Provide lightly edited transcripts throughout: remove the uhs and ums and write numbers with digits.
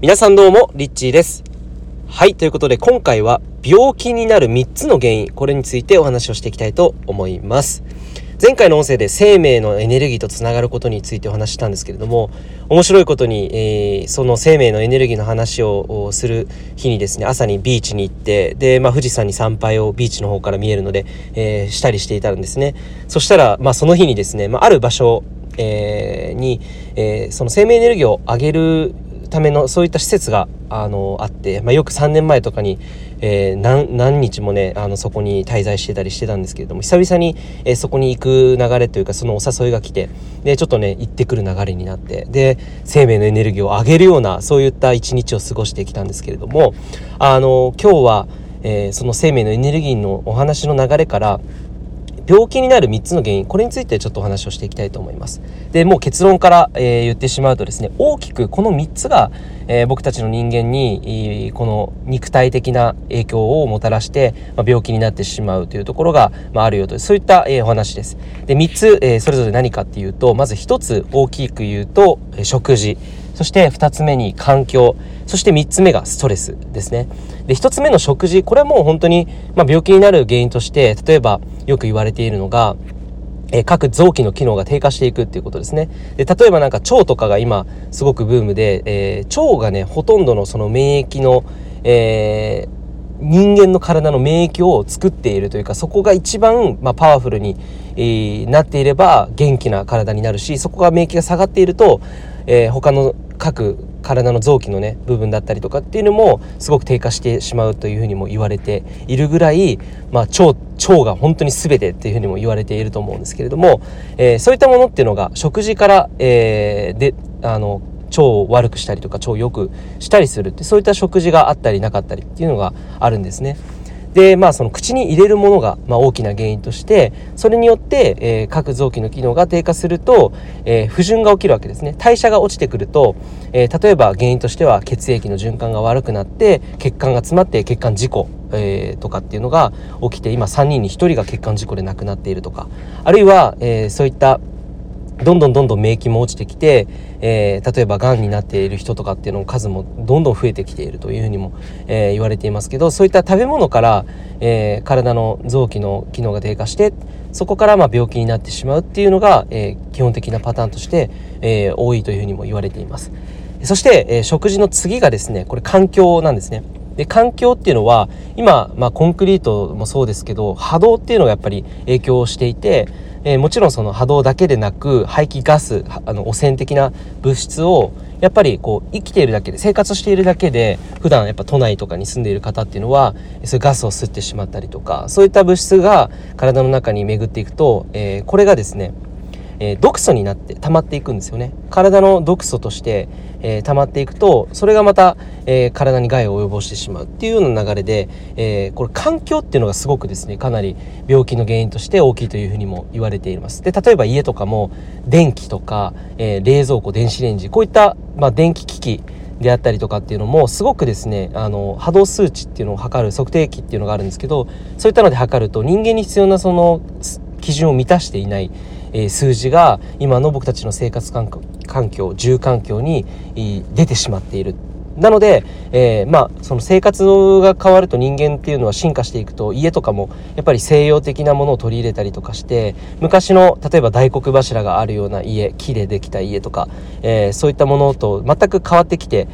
皆さんどうもリッチーです。はい、ということで今回は病気になる3つの原因、これについてお話をしていきたいと思います。前回の音声で生命のエネルギーとつながることについてお話したんですけれども、面白いことに、その生命のエネルギーの話をする日にですね、朝にビーチに行ってで、富士山に参拝をビーチの方から見えるので、したりしていたんですね。そしたら、その日にですね、ある場所、に、その生命エネルギーを上げるためのそういった施設があって、よく3年前とかに、何日もねそこに滞在してたりしてたんですけれども、久々に、そこに行く流れというかそのお誘いが来て、でちょっとね行ってくる流れになって、で生命のエネルギーを上げるようなそういった一日を過ごしてきたんですけれども、今日は、その生命のエネルギーのお話の流れから病気になる3つの原因、これについてちょっとお話をしていきたいと思います。でもう結論から、言ってしまうとですね、大きくこの3つが、僕たちの人間に、この肉体的な影響をもたらして、病気になってしまうというところが、あるよというそういった、お話です。で3つ、それぞれ何かっていうと、まず1つ大きく言うと食事、そして2つ目に環境、そして3つ目がストレスですね。で1つ目の食事、これはもう本当に、病気になる原因として例えばよく言われているのが、各臓器の機能が低下していくっていうことですね。で例えば腸とかが今すごくブームで、腸がねほとんどのその免疫の、人間の体の免疫を作っているというか、そこが一番、パワフルに、なっていれば元気な体になるし、そこが免疫が下がっていると、他の各体の臓器のね部分だったりとかっていうのもすごく低下してしまうというふうにも言われているぐらい、腸が本当に全てっていうふうにも言われていると思うんですけれども、そういったものっていうのが食事から、腸を悪くしたりとか腸を良くしたりするって、そういった食事があったりなかったりっていうのがあるんですね。でその口に入れるものが、大きな原因として、それによって、各臓器の機能が低下すると、不順が起きるわけですね。代謝が落ちてくると、例えば原因としては血液の循環が悪くなって血管が詰まって血管事故、とかっていうのが起きて、今3人に1人が血管事故で亡くなっているとか、あるいは、そういったどんどん免疫も落ちてきて、例えば癌になっている人とかっていうのの数もどんどん増えてきているというふうにも、言われていますけど、そういった食べ物から、体の臓器の機能が低下して、そこから病気になってしまうっていうのが、基本的なパターンとして、多いというふうにも言われています。そして、食事の次がですね、これ環境なんですね。で環境っていうのは今、コンクリートもそうですけど、波動っていうのがやっぱり影響していて、もちろんその波動だけでなく排気ガス、汚染的な物質をやっぱりこう生きているだけで、生活しているだけで、普段やっぱ都内とかに住んでいる方っていうのはそういうガスを吸ってしまったりとか、そういった物質が体の中に巡っていくと、これがですね、毒素になって溜まっていくんですよね。体の毒素として、溜まっていくと、それがまた、体に害を及ぼしてしまうっていうような流れで、これ環境っていうのがすごくですね、かなり病気の原因として大きいというふうにも言われています。で例えば家とかも電気とか、冷蔵庫、電子レンジ、こういった、電気機器であったりとかっていうのもすごくですね、波動数値っていうのを測る測定器っていうのがあるんですけど、そういったので測ると人間に必要なその基準を満たしていない数字が今の僕たちの生活環境、住環境に出てしまっている。なので、その生活が変わると、人間っていうのは進化していくと、家とかもやっぱり西洋的なものを取り入れたりとかして、昔の例えば大黒柱があるような家、木でできた家とか、そういったものと全く変わってきて、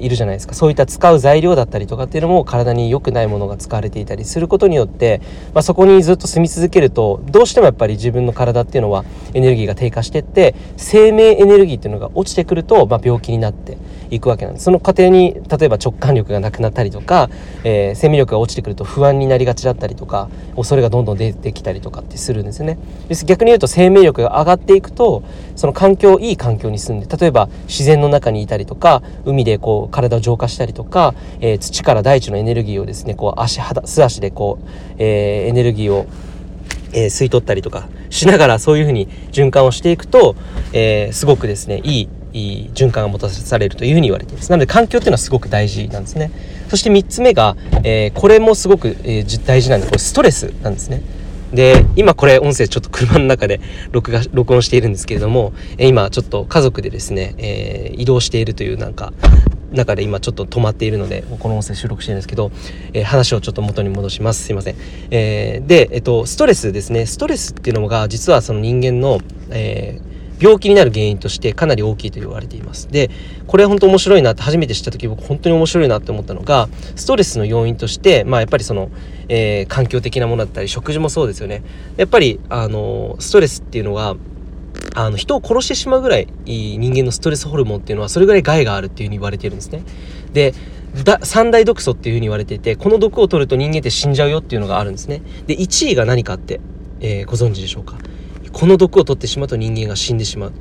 いるじゃないですか。そういった使う材料だったりとかっていうのも体に良くないものが使われていたりすることによって、そこにずっと住み続けると、どうしてもやっぱり自分の体っていうのはエネルギーが低下していって、生命エネルギーっていうのが落ちてくると、病気になっていくわけなんです。その過程に例えば直感力がなくなったりとか、生命力が落ちてくると不安になりがちだったりとか、恐れがどんどん出てきたりとかってするんですよね。逆に言うと、生命力が上がっていくと、その環境、いい環境に住んで、例えば自然の中にいたりとか、海でこう体を浄化したりとか、土から大地のエネルギーをですね、こう素足でこう、エネルギーを吸い取ったりとかしながら、そういうふうに循環をしていくと、すごくですね、いい循環が持たされるというふうに言われています。なので環境っていうのはすごく大事なんですね。そして3つ目が、これもすごく、大事なんで、これストレスなんですね。で今これ音声ちょっと車の中で録音しているんですけれども、今ちょっと家族でですね、移動しているという中で今ちょっと止まっているのでこの音声収録してるんですけど、話をちょっと元に戻します。すいません。で、ストレスですね。ストレスっていうのが実はその人間の、病気になる原因としてかなり大きいと言われています。で、これは本当面白いなって、初めて知った時僕本当に面白いなって思ったのが、ストレスの要因として、やっぱりその、環境的なものだったり食事もそうですよね。やっぱりストレスっていうのは人を殺してしまうぐらい人間のストレスホルモンっていうのはそれぐらい害があるっていうふうに言われているんですね。で、三大毒素っていうふうに言われていて、この毒を取ると人間って死んじゃうよっていうのがあるんですね。で、1位が何かって、ご存知でしょうか。この毒を取ってしまうと人間が死んでしまう。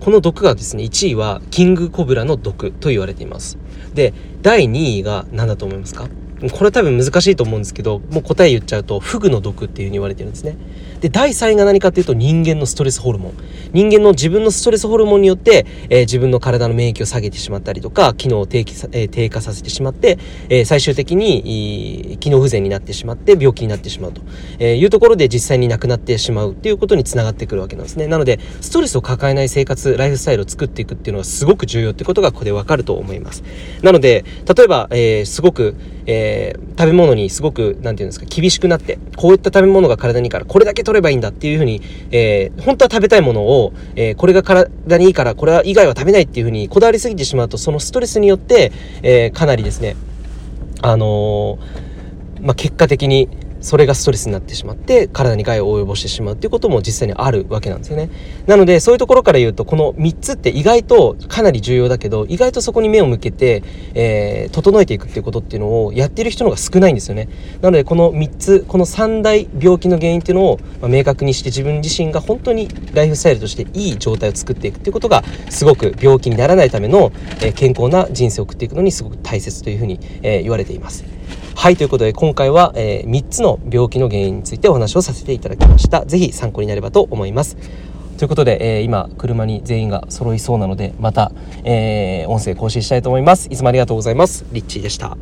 この毒がですね、1位はキングコブラの毒と言われています。で、第2位が何だと思いますか。これ多分難しいと思うんですけど、もう答え言っちゃうとフグの毒っていう風に言われてるんですね。で、第3位が何かっていうと人間のストレスホルモン。人間の自分のストレスホルモンによって、自分の体の免疫を下げてしまったりとか、機能を低下させてしまって、最終的に機能不全になってしまって病気になってしまうというところで実際に亡くなってしまうっていうことにつながってくるわけなんですね。なのでストレスを抱えない生活、ライフスタイルを作っていくっていうのがすごく重要ってことがここでわかると思います。なので例えば、すごく、食べ物にすごくなんていうんですか、厳しくなって、こういった食べ物が体にいいからこれだけ取ればいいんだっていうふうに、本当は食べたいものを、これが体にいいからこれ以外は食べないっていうふうにこだわりすぎてしまうと、そのストレスによって、かなりですね、結果的にそれがストレスになってしまって体に害を及ぼしてしまうっていうことも実際にあるわけなんですよね。なのでそういうところから言うと、この3つって意外とかなり重要だけど、意外とそこに目を向けて、整えていくっていうことっていうのをやっている人の方が少ないんですよね。なのでこの3つ、この3大病気の原因っていうのを明確にして、自分自身が本当にライフスタイルとしていい状態を作っていくっていうことが、すごく病気にならないための、健康な人生を送っていくのにすごく大切というふうに、言われています。はい、ということで今回は、3つの病気の原因についてお話をさせていただきました。ぜひ参考になればと思います。ということで、今車に全員が揃いそうなので、また、音声更新したいと思います。いつもありがとうございます。リッチーでした。